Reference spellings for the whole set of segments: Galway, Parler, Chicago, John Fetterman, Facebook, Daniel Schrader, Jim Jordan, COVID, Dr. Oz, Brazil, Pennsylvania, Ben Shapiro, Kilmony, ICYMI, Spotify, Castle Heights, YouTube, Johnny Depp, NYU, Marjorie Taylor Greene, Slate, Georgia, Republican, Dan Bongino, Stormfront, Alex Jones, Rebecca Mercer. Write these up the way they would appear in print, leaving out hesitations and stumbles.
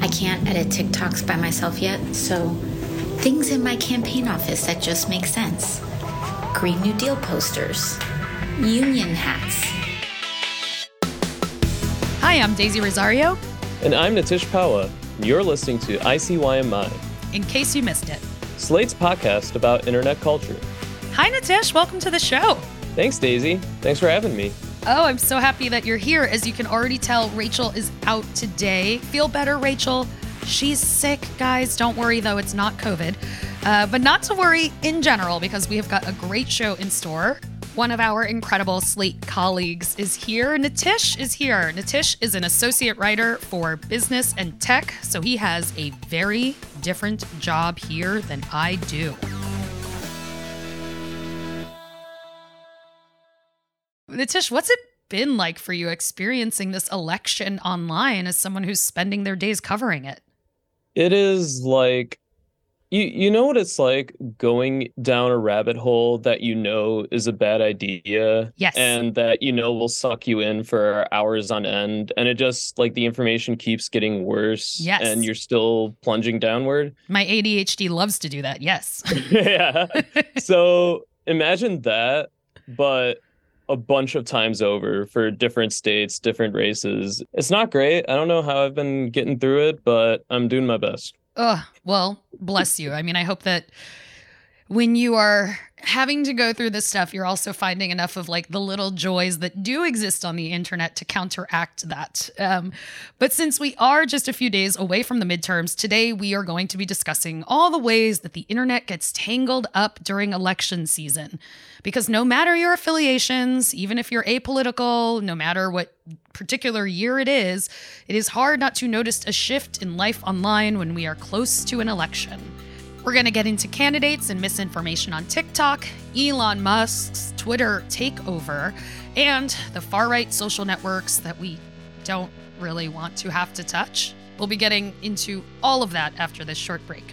I can't edit TikToks by myself yet, so things in my campaign office that just make sense. Green New Deal posters. Union hats. Hi, I'm Daisy Rosario. And I'm Nitish Pahwa. You're listening to ICYMI. In case you missed it. Slate's podcast about internet culture. Hi, Nitish. Welcome to the show. Thanks, Daisy. Thanks for having me. Oh, I'm so happy that you're here. As you can already tell, Rachel is out today. Feel better, Rachel. She's sick, guys. Don't worry, though. It's not COVID. But not to worry in general, because we have got a great show in store. One of our incredible Slate colleagues is here. Nitish is here. Nitish is an associate writer for business and tech, so he has a very different job here than I do. Nitish, what's it been like for you experiencing this election online as someone who's spending their days covering it? It is like, you know what it's like going down a rabbit hole that you know is a bad idea. Yes. And that, you know, will suck you in for hours on end. And it just like the information keeps getting worse. Yes. And you're still plunging downward. My ADHD loves to do that. Yes. Yeah. So imagine that, but a bunch of times over for different states, different races. It's not great. I don't know how I've been getting through it, but I'm doing my best. Well, bless you. I mean, I hope that when you are having to go through this stuff, you're also finding enough of like the little joys that do exist on the internet to counteract that. But since we are just a few days away from the midterms, today we are going to be discussing all the ways that the internet gets tangled up during election season. Because no matter your affiliations, even if you're apolitical, no matter what particular year it is hard not to notice a shift in life online when we are close to an election. We're going to get into candidates and misinformation on TikTok, Elon Musk's Twitter takeover, and the far-right social networks that we don't really want to have to touch. We'll be getting into all of that after this short break.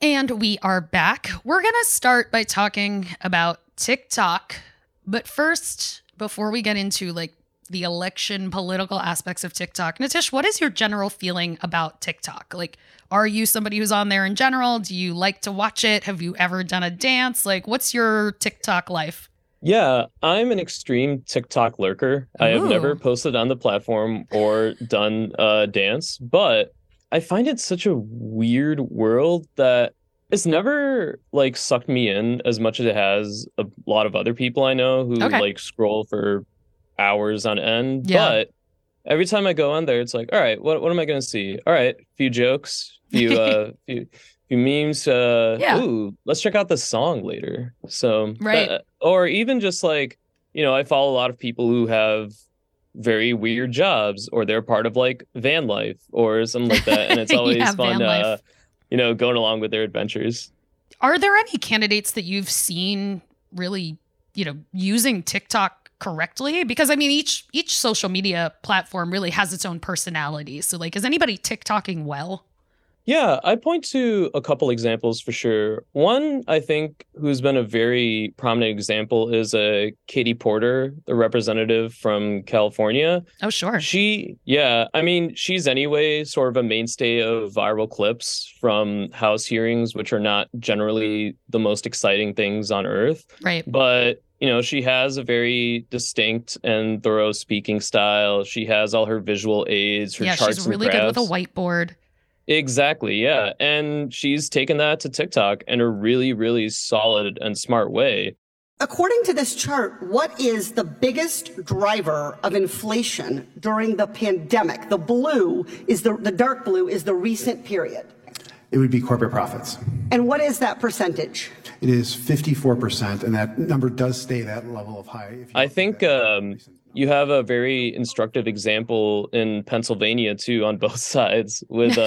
And we are back. We're going to start by talking about TikTok. But first, before we get into like the election political aspects of TikTok, Nitish, what is your general feeling about TikTok? Like, are you somebody who's on there in general? Do you like to watch it? Have you ever done a dance? Like, what's your TikTok life? Yeah, I'm an extreme TikTok lurker. Ooh. I have never posted on the platform or done a dance, but I find it such a weird world that it's never like sucked me in as much as it has a lot of other people I know who like scroll for hours on end. Yeah. But every time I go on there, it's like, all right, what am I going to see? All right, few jokes, few memes. Ooh, let's check out the song later. So, right. Or even just like, you know, I follow a lot of people who have very weird jobs, or they're part of like van life or something like that, and it's always fun going along with their adventures. Are there any candidates that you've seen really, you know, using TikTok correctly? Because I mean, each social media platform really has its own personality. So like, is anybody TikToking well? Yeah, I point to a couple examples for sure. One, I think, who's been a very prominent example is Katie Porter, the representative from California. Oh, sure. She's anyway sort of a mainstay of viral clips from House hearings, which are not generally the most exciting things on earth. Right. But, you know, she has a very distinct and thorough speaking style. She has all her visual aids, her charts and graphs. Yeah, she's really good with a whiteboard. Exactly. Yeah. And she's taken that to TikTok in a really, really solid and smart way. According to this chart, what is the biggest driver of inflation during the pandemic? The dark blue is the recent period. It would be corporate profits. And what is that percentage? It is 54%. And that number does stay that level of high. I think you have a very instructive example in Pennsylvania, too, on both sides with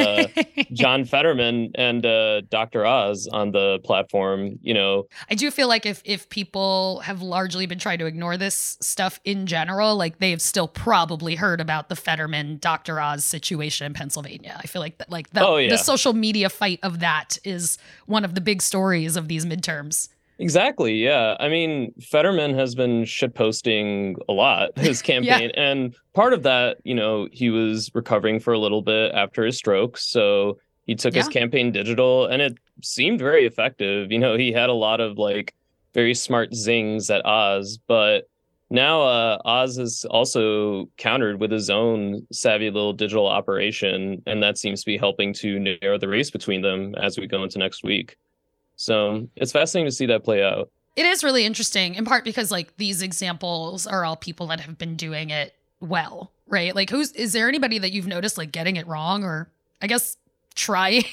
John Fetterman and Dr. Oz on the platform. You know, I do feel like if people have largely been trying to ignore this stuff in general, like they have still probably heard about the Fetterman Dr. Oz situation in Pennsylvania. I feel like that, the social media fight of that is one of the big stories of these midterms. Exactly. Yeah. I mean, Fetterman has been shitposting a lot, his campaign. Yeah. And part of that, you know, he was recovering for a little bit after his stroke. So he took his campaign digital and it seemed very effective. You know, he had a lot of like very smart zings at Oz. But now Oz is also countered with his own savvy little digital operation. And that seems to be helping to narrow the race between them as we go into next week. So it's fascinating to see that play out. It is really interesting, in part because like these examples are all people that have been doing it well, right? Like is there anybody that you've noticed like getting it wrong or I guess trying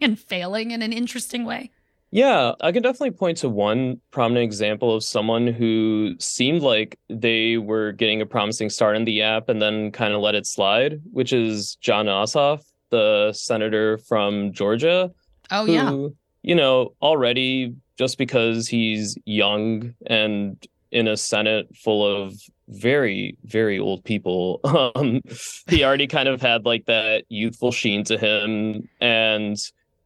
and failing in an interesting way? Yeah, I can definitely point to one prominent example of someone who seemed like they were getting a promising start in the app and then kind of let it slide, which is John Ossoff, the senator from Georgia. Oh, yeah. You know, already just because he's young and in a Senate full of very, very old people, he already kind of had like that youthful sheen to him. And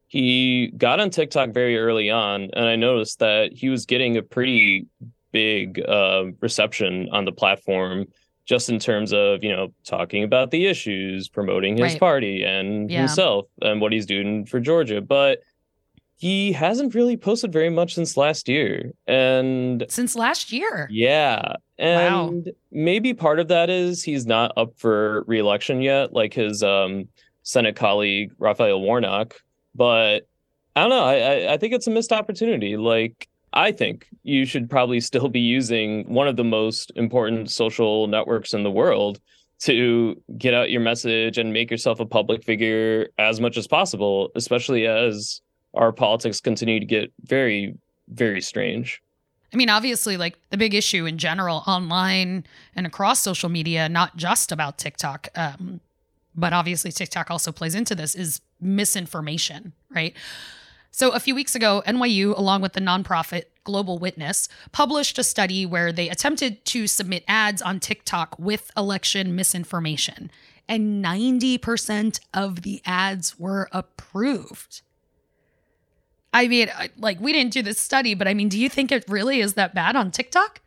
he got on TikTok very early on. And I noticed that he was getting a pretty big reception on the platform just in terms of, you know, talking about the issues, promoting his party and himself and what he's doing for Georgia. But he hasn't really posted very much since last year. Yeah. And maybe part of that is he's not up for re-election yet, like his Senate colleague, Raphael Warnock. But I don't know. I think it's a missed opportunity. Like, I think you should probably still be using one of the most important social networks in the world to get out your message and make yourself a public figure as much as possible, especially as our politics continue to get very, very strange. I mean, obviously, like the big issue in general online and across social media, not just about TikTok, but obviously TikTok also plays into this, is misinformation, right? So a few weeks ago, NYU, along with the nonprofit Global Witness, published a study where they attempted to submit ads on TikTok with election misinformation, and 90% of the ads were approved. I mean, like, we didn't do this study, but I mean, do you think it really is that bad on TikTok?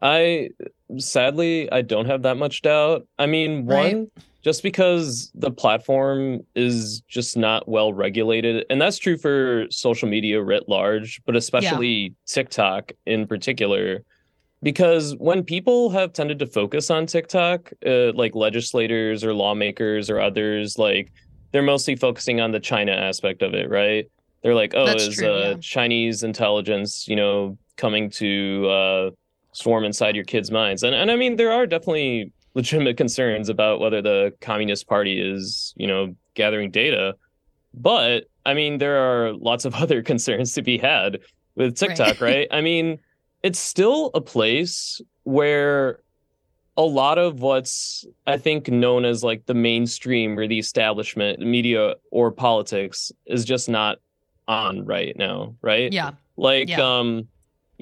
I don't have that much doubt. I mean, one, just because the platform is just not well regulated. And that's true for social media writ large, but especially TikTok in particular, because when people have tended to focus on TikTok, like legislators or lawmakers or others, like they're mostly focusing on the China aspect of it, right? They're like, oh, Chinese intelligence, you know, coming to swarm inside your kids' minds? And I mean, there are definitely legitimate concerns about whether the Communist Party is, you know, gathering data. But I mean, there are lots of other concerns to be had with TikTok, right? I mean, it's still a place where a lot of what's, I think, known as like the mainstream or the establishment, media or politics is just not on right now, right? Yeah. Like, yeah.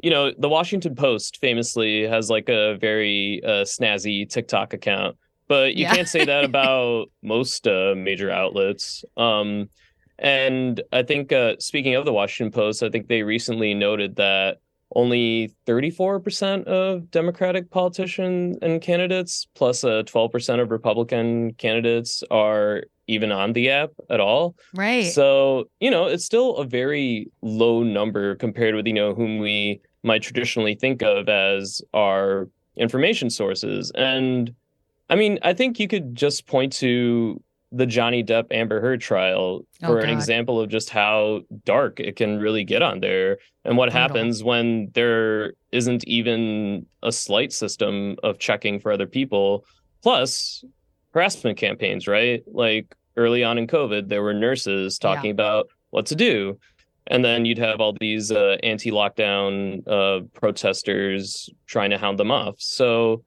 You know, the Washington Post famously has like a very snazzy TikTok account, but you can't say that about most major outlets. And I think speaking of the Washington Post, I think they recently noted that only 34% of Democratic politicians and candidates plus 12% of Republican candidates are even on the app at all. Right. So, you know, it's still a very low number compared with, you know, whom we might traditionally think of as our information sources. And I mean, I think you could just point to the Johnny Depp Amber Heard trial for an example of just how dark it can really get on there and what happens when there isn't even a slight system of checking for other people. Plus harassment campaigns, right? Like early on in COVID, there were nurses talking about what to do. And then you'd have all these anti-lockdown protesters trying to hound them off. So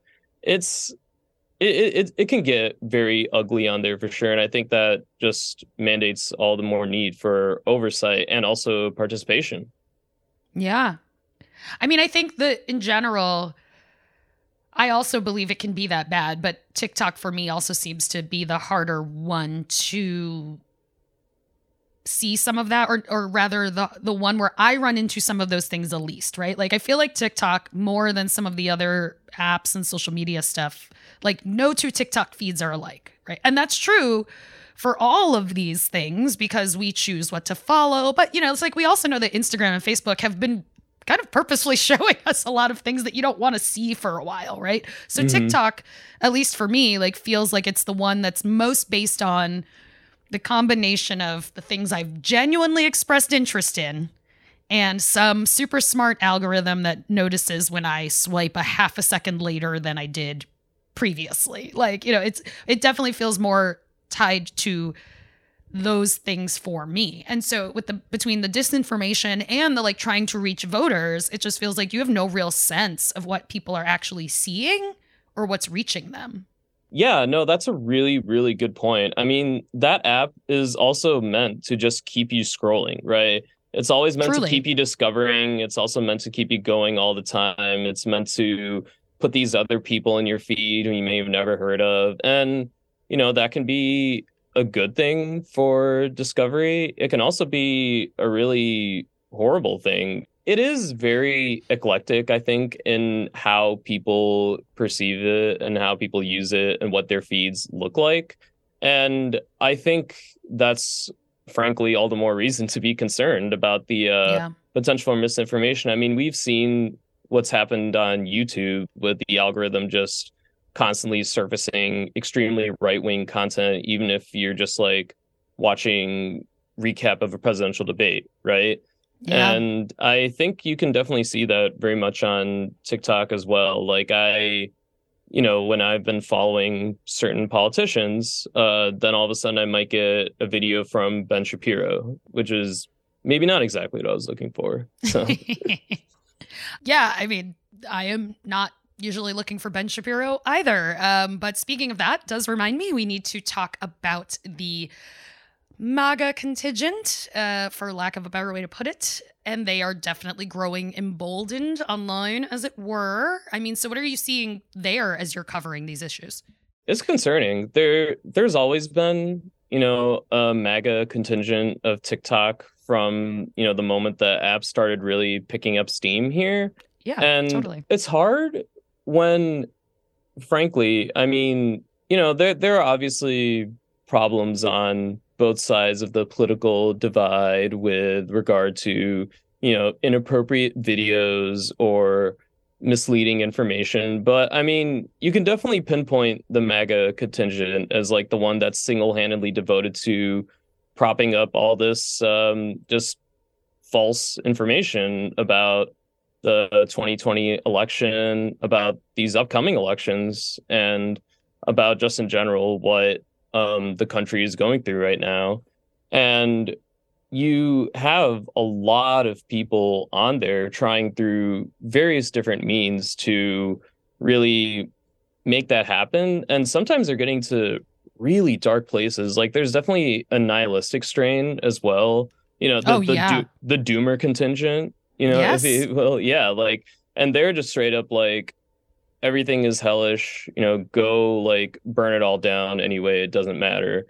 It can get very ugly on there for sure. And I think that just mandates all the more need for oversight and also participation. Yeah. I mean, I think that in general, I also believe it can be that bad, but TikTok for me also seems to be the harder one to see some of that, or rather the one where I run into some of those things the least, right? Like I feel like TikTok more than some of the other apps and social media stuff, like no two TikTok feeds are alike, right? And that's true for all of these things because we choose what to follow. But, you know, it's like we also know that Instagram and Facebook have been kind of purposely showing us a lot of things that you don't want to see for a while, right? So TikTok, at least for me, like feels like it's the one that's most based on the combination of the things I've genuinely expressed interest in and some super smart algorithm that notices when I swipe a half a second later than I did previously. Like, you know, it definitely feels more tied to those things for me. And so with between the disinformation and the like trying to reach voters, it just feels like you have no real sense of what people are actually seeing or what's reaching them. Yeah, no, that's a really, really good point. I mean, that app is also meant to just keep you scrolling, right? It's always meant to keep you discovering. It's also meant to keep you going all the time. It's meant to put these other people in your feed who you may have never heard of. And, you know, that can be a good thing for discovery. It can also be a really horrible thing. It is very eclectic, I think, in how people perceive it and how people use it and what their feeds look like. And I think that's, frankly, all the more reason to be concerned about the potential misinformation. I mean, we've seen what's happened on YouTube with the algorithm just constantly surfacing extremely right-wing content, even if you're just like watching recap of a presidential debate, right? Yeah. And I think you can definitely see that very much on TikTok as well. Like you know, when I've been following certain politicians, then all of a sudden I might get a video from Ben Shapiro, which is maybe not exactly what I was looking for. So. Yeah, I mean, I am not usually looking for Ben Shapiro either. But speaking of that, does remind me we need to talk about the MAGA contingent, for lack of a better way to put it. And they are definitely growing emboldened online, as it were. I mean, so what are you seeing there as you're covering these issues? It's concerning. There's always been, you know, a MAGA contingent of TikTok from, you know, the moment the app started really picking up steam here. Yeah, and totally. It's hard when, frankly, I mean, you know, there are obviously problems on both sides of the political divide with regard to, you know, inappropriate videos or misleading information. But I mean, you can definitely pinpoint the MAGA contingent as like the one that's single-handedly devoted to propping up all this just false information about the 2020 election, about these upcoming elections, and about just in general what the country is going through right now. And you have a lot of people on there trying through various different means to really make that happen. And sometimes they're getting to really dark places. Like there's definitely a nihilistic strain as well you know, the doomer contingent, you know, and they're just straight up like, everything is hellish, you know, go like burn it all down anyway, it doesn't matter.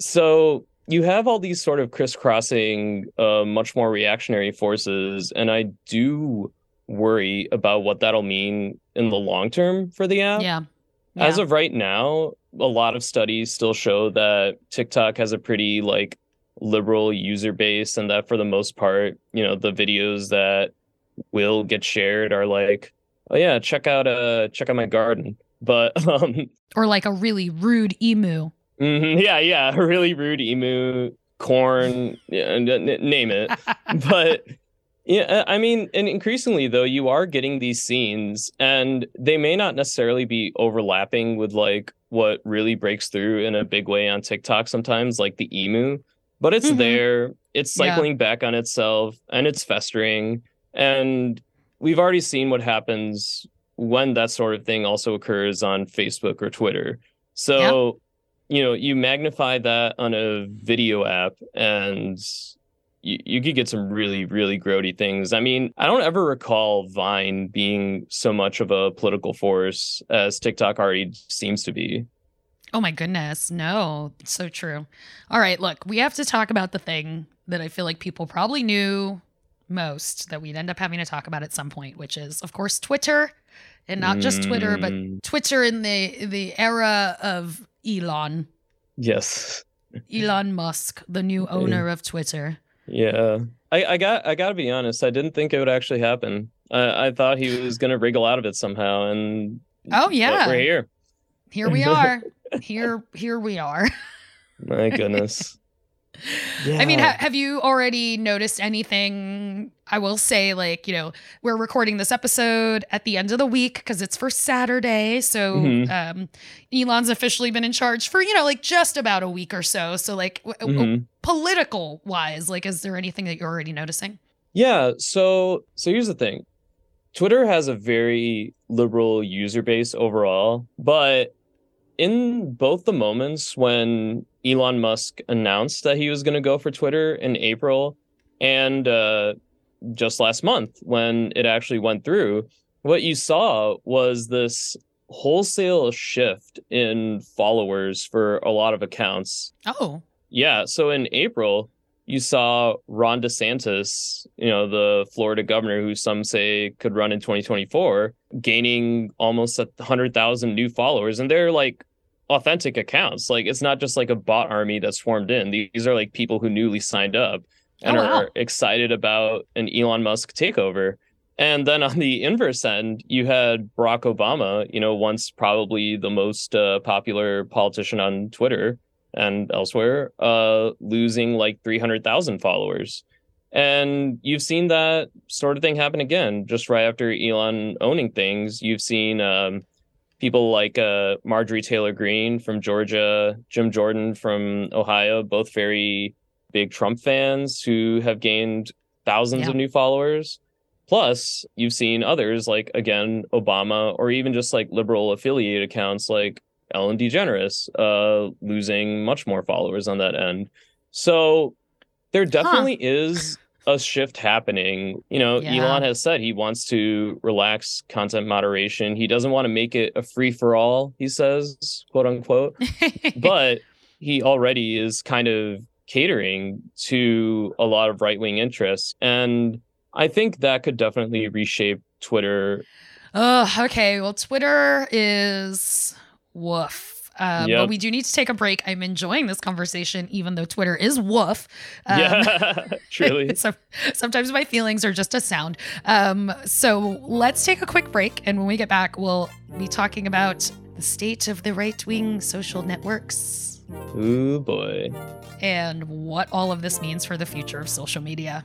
So you have all these sort of crisscrossing, much more reactionary forces. And I do worry about what that'll mean in the long term for the app. Yeah. As of right now, a lot of studies still show that TikTok has a pretty like liberal user base, and that for the most part, you know, the videos that will get shared are like, oh yeah, check out my garden, but or like a really rude emu. Mm-hmm, yeah, really rude emu, corn, name it. But yeah, I mean, and increasingly though, you are getting these scenes, and they may not necessarily be overlapping with like what really breaks through in a big way on TikTok sometimes, like the emu. But it's there, it's cycling back on itself, and it's festering, and we've already seen what happens when that sort of thing also occurs on Facebook or Twitter. So, you know, you magnify that on a video app and you could get some really, really grody things. I mean, I don't ever recall Vine being so much of a political force as TikTok already seems to be. Oh, my goodness. No, it's so true. All right, look, we have to talk about the thing that I feel like people probably knew most that we'd end up having to talk about at some point, which is, of course, Twitter, and not just Twitter, but Twitter in the era of Elon. Yes. Elon Musk, the new owner of Twitter. Yeah. I got to be honest. I didn't think it would actually happen. I thought he was going to wriggle out of it somehow. And we're here. Here we are. Here we are. My goodness. Yeah. I mean, have you already noticed anything? I will say, like, you know, we're recording this episode at the end of the week because it's for Saturday. So Elon's officially been in charge for, you know, like just about a week or so. So like political wise, like, is there anything that you're already noticing? Yeah. So here's the thing. Twitter has a very liberal user base overall, but in both the moments when Elon Musk announced that he was going to go for Twitter in April and just last month when it actually went through, what you saw was this wholesale shift in followers for a lot of accounts. Oh. Yeah. So in April, you saw Ron DeSantis, you know, the Florida governor who some say could run in 2024, gaining almost 100,000 new followers. And they're like authentic accounts. Like, it's not just like a bot army that's formed in. These are like people who newly signed up and are excited about an Elon Musk takeover. And then on the inverse end, you had Barack Obama, you know, once probably the most popular politician on Twitter and elsewhere, losing like 300,000 followers. And you've seen that sort of thing happen again, just right after Elon owning things. You've seen people like Marjorie Taylor Greene from Georgia, Jim Jordan from Ohio, both very big Trump fans who have gained thousands of new followers. Plus, you've seen others like, again, Obama, or even just like liberal affiliate accounts like Ellen DeGeneres losing much more followers on that end. So there definitely is a shift happening. You know, Elon has said he wants to relax content moderation. He doesn't want to make it a free-for-all, he says, quote unquote. But he already is kind of catering to a lot of right-wing interests. And I think that could definitely reshape Twitter. Oh, okay. Well, Twitter is... woof. But we do need to take a break. I'm enjoying this conversation, even though Twitter is woof. Truly. So, sometimes my feelings are just a sound. So let's take a quick break. And when we get back, we'll be talking about the state of the right-wing social networks. Ooh, boy. And what all of this means for the future of social media.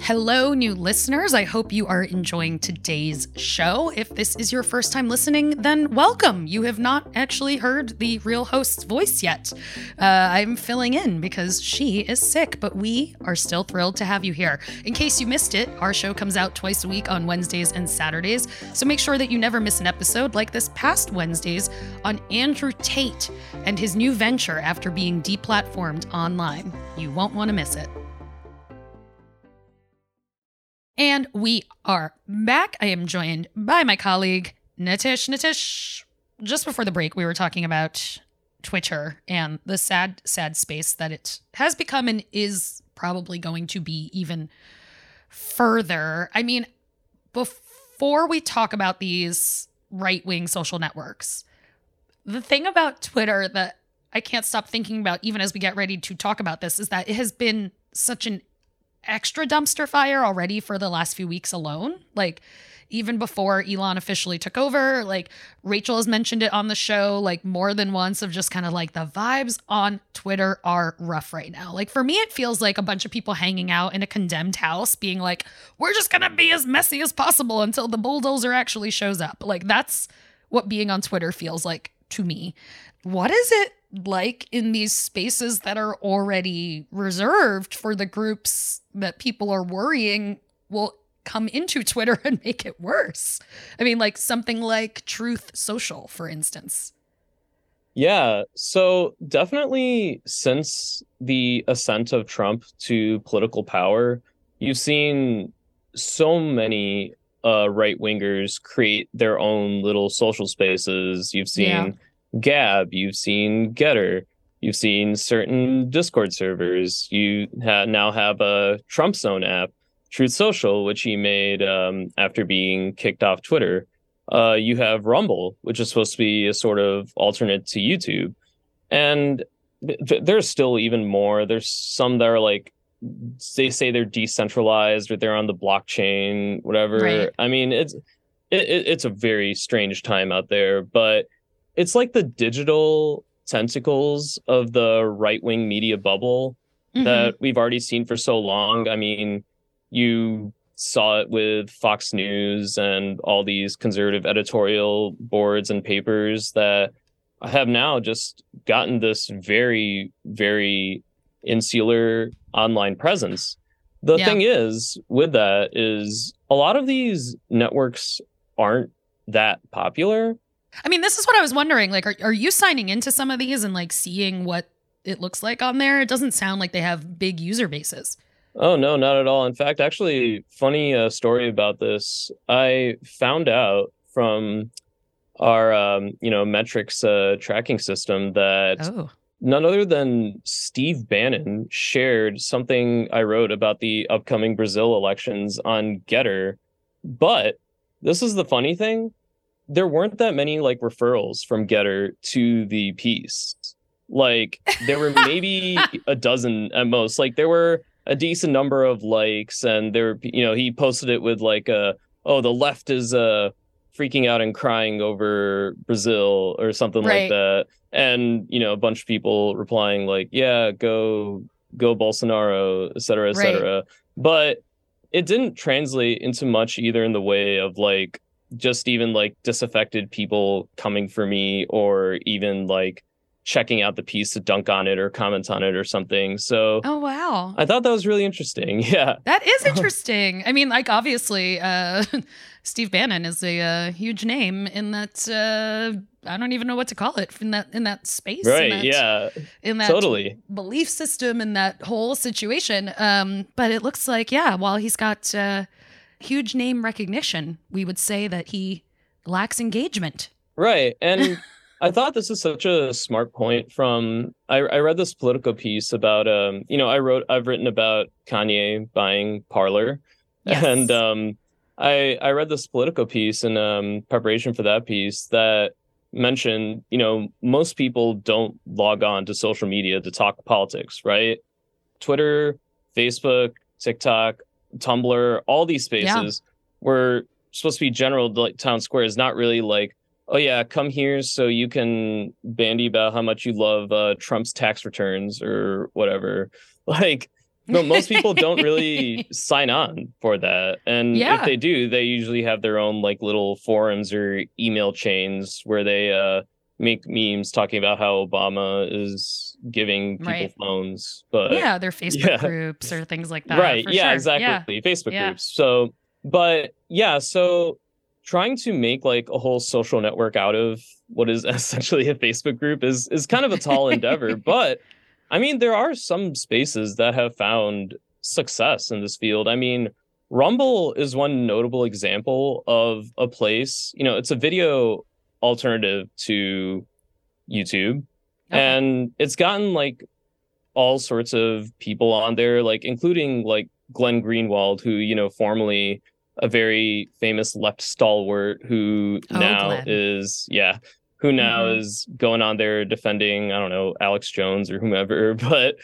Hello, new listeners. I hope you are enjoying today's show. If this is your first time listening, then welcome. You have not actually heard the real host's voice yet. I'm filling in because she is sick, but we are still thrilled to have you here. In case you missed it, our show comes out twice a week on Wednesdays and Saturdays, so make sure that you never miss an episode like this past Wednesdays on Andrew Tate and his new venture after being deplatformed online. You won't want to miss it. And we are back. I am joined by my colleague, Nitish. Nitish, just before the break, we were talking about Twitter and the sad, sad space that it has become and is probably going to be even further. I mean, before we talk about these right-wing social networks, the thing about Twitter that I can't stop thinking about, even as we get ready to talk about this, is that it has been such an extra dumpster fire already for the last few weeks alone. Like, even before Elon officially took over, like Rachel has mentioned it on the show like more than once, of just kind of like the vibes on Twitter are rough right now. Like, for me, it feels like a bunch of people hanging out in a condemned house being like, we're just gonna be as messy as possible until the bulldozer actually shows up. Like, that's what being on Twitter feels like to me. What is it like in these spaces that are already reserved for the groups that people are worrying will come into Twitter and make it worse? I mean, like something like Truth Social, for instance. Yeah, so definitely since the ascent of Trump to political power, you've seen so many right-wingers create their own little social spaces. You've seen Gab, you've seen Getter, you've seen certain Discord servers. You now have a Trump Zone app, Truth Social, which he made after being kicked off Twitter. You have Rumble, which is supposed to be a sort of alternate to YouTube. And there's still even more. There's some that are like, they say they're decentralized or they're on the blockchain, whatever. Right. I mean, it's a very strange time out there, but it's like the digital tentacles of the right-wing media bubble that we've already seen for so long. I mean, you saw it with Fox News and all these conservative editorial boards and papers that have now just gotten this very, very insular online presence. The thing is, with that, is a lot of these networks aren't that popular. I mean, this is what I was wondering. Like, are you signing into some of these and like seeing what it looks like on there? It doesn't sound like they have big user bases. Oh, no, not at all. In fact, actually, funny story about this. I found out from our, metrics tracking system that none other than Steve Bannon shared something I wrote about the upcoming Brazil elections on Getter. But this is the funny thing. There weren't that many like referrals from Getter to the piece. Like, there were maybe a dozen at most. Like, there were a decent number of likes, and there, you know, he posted it with like the left is freaking out and crying over Brazil or something like that. And, you know, a bunch of people replying like, yeah, go Bolsonaro, et cetera, et cetera. But it didn't translate into much either in the way of like, just even like disaffected people coming for me or even like checking out the piece to dunk on it or comment on it or something. So, oh, wow. I thought that was really interesting. Yeah, that is interesting. I mean, like, obviously, Steve Bannon is a huge name in that. I don't even know what to call it in that space. Right. In that belief system, in that whole situation. But it looks like, while he's got huge name recognition, we would say that he lacks engagement. Right. And I thought this is such a smart point from, I read this Politico piece about, I've written about Kanye buying Parler. Yes. And I read this Politico piece in preparation for that piece that mentioned, you know, most people don't log on to social media to talk politics, right? Twitter, Facebook, TikTok, Tumblr, all these spaces were supposed to be general like town squares, not really like oh yeah, come here so you can bandy about how much you love Trump's tax returns or whatever. Like, no, most people don't really sign on for that. And if they do, they usually have their own like little forums or email chains where they make memes talking about how Obama is giving people phones. But yeah, their Facebook groups or things like that. Right. Yeah, exactly. Yeah. Facebook groups. So, but yeah, so trying to make like a whole social network out of what is essentially a Facebook group is kind of a tall endeavor, but I mean, there are some spaces that have found success in this field. I mean, Rumble is one notable example of a place, you know, it's a video alternative to YouTube. Okay. And it's gotten like all sorts of people on there, like including like Glenn Greenwald, who, you know, formerly a very famous left stalwart who now is going on there defending, I don't know, Alex Jones or whomever. But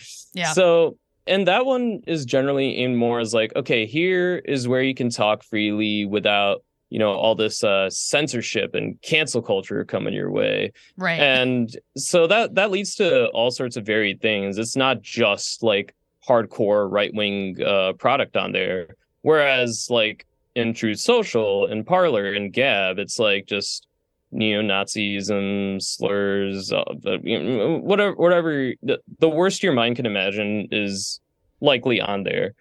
so, and that one is generally aimed more as like, okay, here is where you can talk freely without, you know, all this censorship and cancel culture coming your way. Right. And so that leads to all sorts of varied things. It's not just like hardcore right-wing product on there. Whereas like in Truth Social and Parler and Gab, it's like just neo-Nazism, slurs, whatever the worst your mind can imagine is likely on there.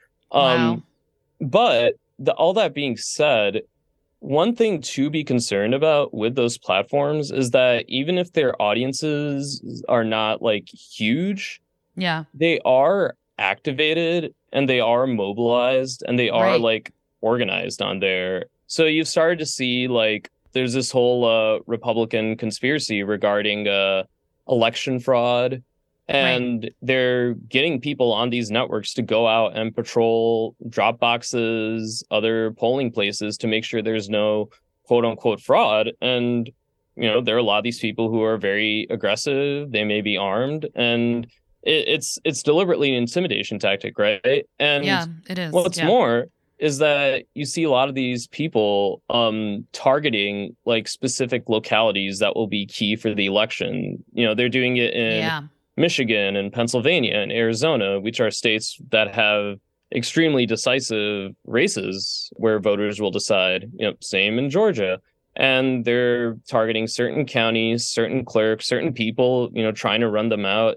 But all that being said, one thing to be concerned about with those platforms is that even if their audiences are not like huge, they are activated and they are mobilized and they are like organized on there. So you've started to see like there's this whole Republican conspiracy regarding election fraud. And they're getting people on these networks to go out and patrol drop boxes, other polling places to make sure there's no quote unquote fraud. And, you know, there are a lot of these people who are very aggressive. They may be armed. And it's deliberately an intimidation tactic, right? And it is. What's more is that you see a lot of these people targeting like specific localities that will be key for the election. You know, they're doing it in Michigan and Pennsylvania and Arizona, which are states that have extremely decisive races where voters will decide, you know, same in Georgia. And they're targeting certain counties, certain clerks, certain people, you know, trying to run them out.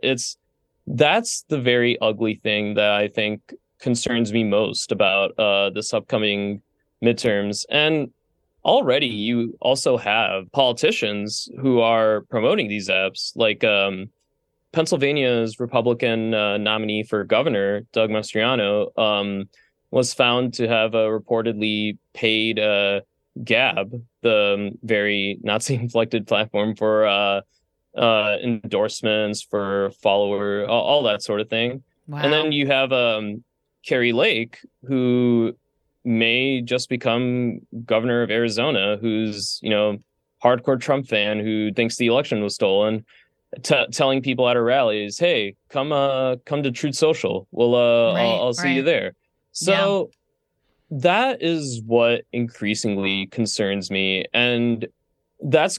That's the very ugly thing that I think concerns me most about this upcoming midterms. And already you also have politicians who are promoting these apps, like Pennsylvania's Republican nominee for governor, Doug Mastriano, was found to have reportedly paid Gab, the very Nazi-inflected platform, for endorsements, for follower, all that sort of thing. Wow. And then you have Carrie Lake, who may just become governor of Arizona, who's, you know, hardcore Trump fan who thinks the election was stolen, telling people at her rallies, hey, come to Truth Social. Well, I'll see you there. So that is what increasingly concerns me. And those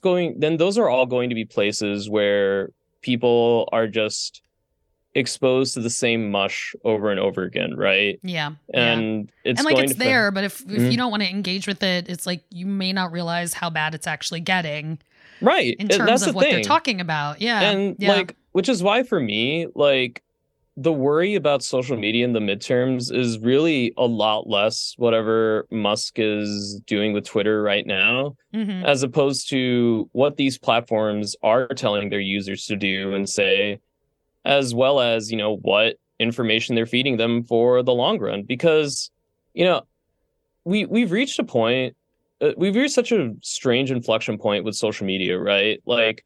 are all going to be places where people are just exposed to the same mush over and over again, right? Yeah. And but if you don't want to engage with it, it's like you may not realize how bad it's actually getting. Right. In terms of what they're talking about. Yeah. And like, which is why for me, like the worry about social media in the midterms is really a lot less whatever Musk is doing with Twitter right now, as opposed to what these platforms are telling their users to do and say, as well as, you know, what information they're feeding them for the long run. Because, you know, we've reached a point, we've reached such a strange inflection point with social media, right? Like,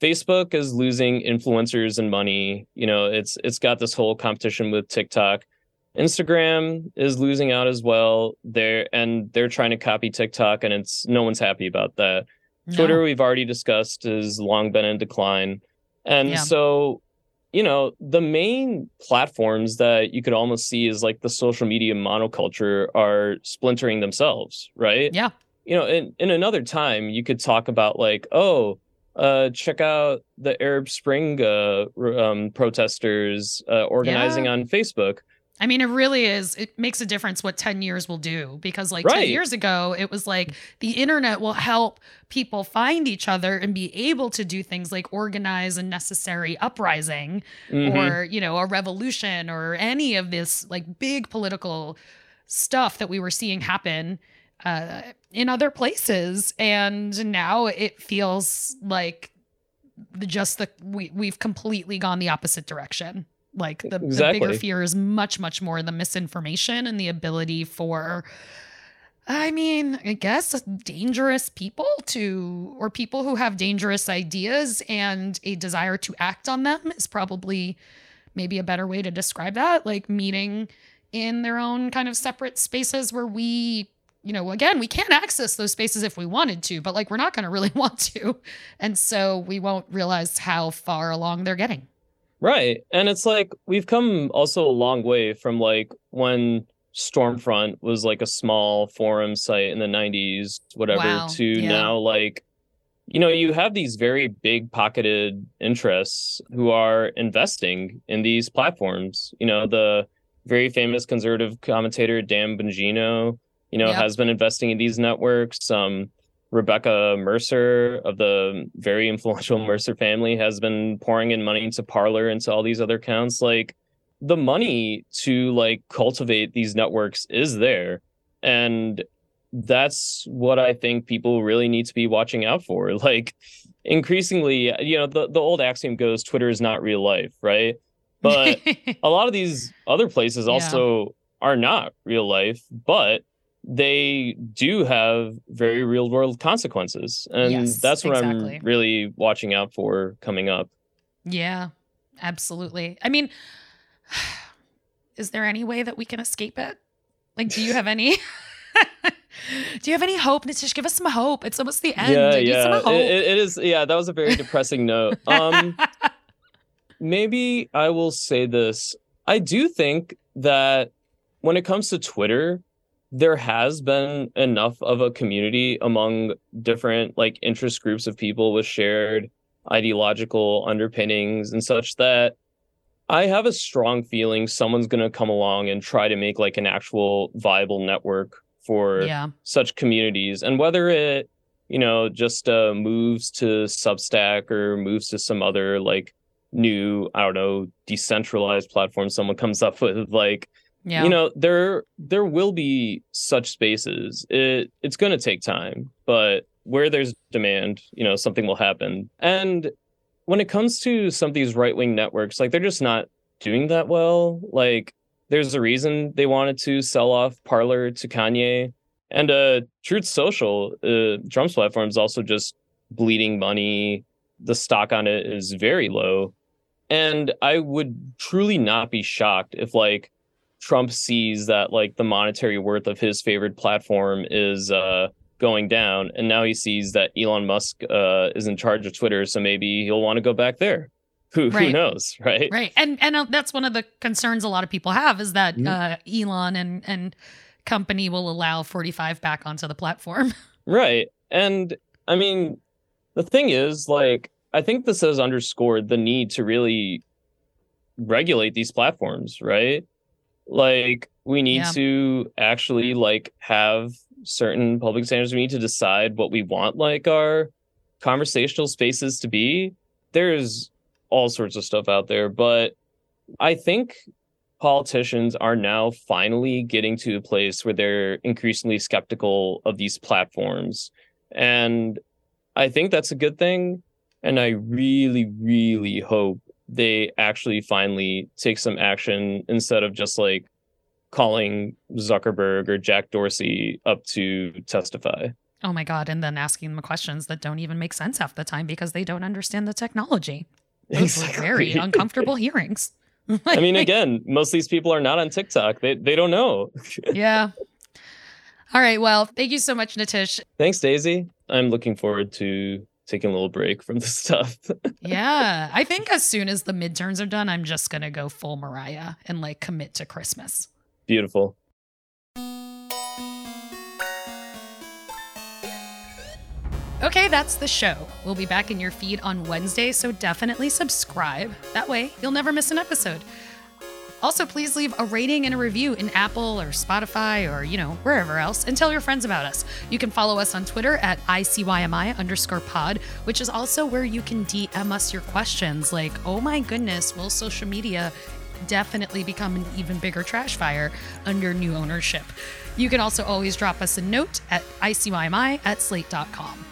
Facebook is losing influencers and money. You know, it's got this whole competition with TikTok. Instagram is losing out as well. They're trying to copy TikTok, and no one's happy about that. No. Twitter, we've already discussed, has long been in decline. And so, you know, the main platforms that you could almost see is like the social media monoculture are splintering themselves, right? Yeah. you know, in another time, you could talk about like, oh, check out the Arab Spring protesters organizing on Facebook. I mean, it really is. It makes a difference what 10 years will do, because like 10 years ago, it was like the internet will help people find each other and be able to do things like organize a necessary uprising or, you know, a revolution or any of this like big political stuff that we were seeing happen in other places. And now it feels like we've completely gone the opposite direction. Like the bigger fear is much more the misinformation and the ability for, I mean, I guess dangerous people to, or people who have dangerous ideas and a desire to act on them is probably maybe a better way to describe that. Like meeting in their own kind of separate spaces where we, you know, again, we can't access those spaces if we wanted to, but like, we're not going to really want to. And so we won't realize how far along they're getting. Right. And it's like we've come also a long way from like when Stormfront was like a small forum site in the 90s, whatever, now like, you know, you have these very big pocketed interests who are investing in these platforms. You know, the very famous conservative commentator, Dan Bongino, you know, has been investing in these networks. Rebecca Mercer of the very influential Mercer family has been pouring in money into Parler and to all these other accounts. Like the money to like cultivate these networks is there. And that's what I think people really need to be watching out for. Like increasingly, you know, the old axiom goes, Twitter is not real life, right? But a lot of these other places also are not real life, but they do have very real world consequences. And that's what I'm really watching out for coming up. Yeah, absolutely. I mean, is there any way that we can escape it? Like, do you have any? Do you have any hope, Nitish? Give us some hope. It's almost the end. Some hope. It is. Yeah, that was a very depressing note. Maybe I will say this. I do think that when it comes to Twitter, there has been enough of a community among different like interest groups of people with shared ideological underpinnings and such that I have a strong feeling someone's going to come along and try to make like an actual viable network for such communities. And whether it, you know, just moves to Substack or moves to some other like new, I don't know, decentralized platform someone comes up with, like, you know, there will be such spaces. It's going to take time, but where there's demand, you know, something will happen. And when it comes to some of these right-wing networks, like they're just not doing that well. Like there's a reason they wanted to sell off Parler to Kanye. And Truth Social, Trump's platform is also just bleeding money. The stock on it is very low. And I would truly not be shocked if like Trump sees that like the monetary worth of his favorite platform is going down. And now he sees that Elon Musk is in charge of Twitter. So maybe he'll want to go back there. Who knows? Right. Right. And that's one of the concerns a lot of people have is that Elon and company will allow 45 back onto the platform. Right. And I mean, the thing is, like, I think this has underscored the need to really regulate these platforms. Right. Like we need to actually like have certain public standards. We need to decide what we want like our conversational spaces to be. There's all sorts of stuff out there, but I think politicians are now finally getting to a place where they're increasingly skeptical of these platforms. And I think that's a good thing. And I really, really hope they actually finally take some action instead of just like calling Zuckerberg or Jack Dorsey up to testify. Oh my God. And then asking them questions that don't even make sense half the time because they don't understand the technology. Those were very uncomfortable hearings. I mean, again, most of these people are not on TikTok. They don't know. All right. Well, thank you so much, Nitish. Thanks, Daisy. I'm looking forward to taking a little break from this stuff. I think as soon as the midterms are done, I'm just going to go full Mariah and like commit to Christmas. Beautiful. Okay, that's the show. We'll be back in your feed on Wednesday, so definitely subscribe. That way, you'll never miss an episode. Also, please leave a rating and a review in Apple or Spotify or, wherever else, and tell your friends about us. You can follow us on Twitter at ICYMI_pod, which is also where you can DM us your questions like, oh my goodness, will social media definitely become an even bigger trash fire under new ownership? You can also always drop us a note at ICYMI@slate.com.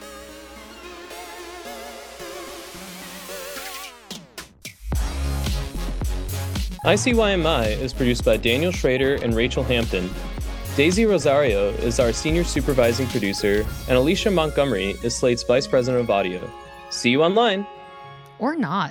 ICYMI is produced by Daniel Schrader and Rachel Hampton. Daisy Rosario is our senior supervising producer, and Alicia Montgomery is Slate's vice president of audio. See you online. Or not.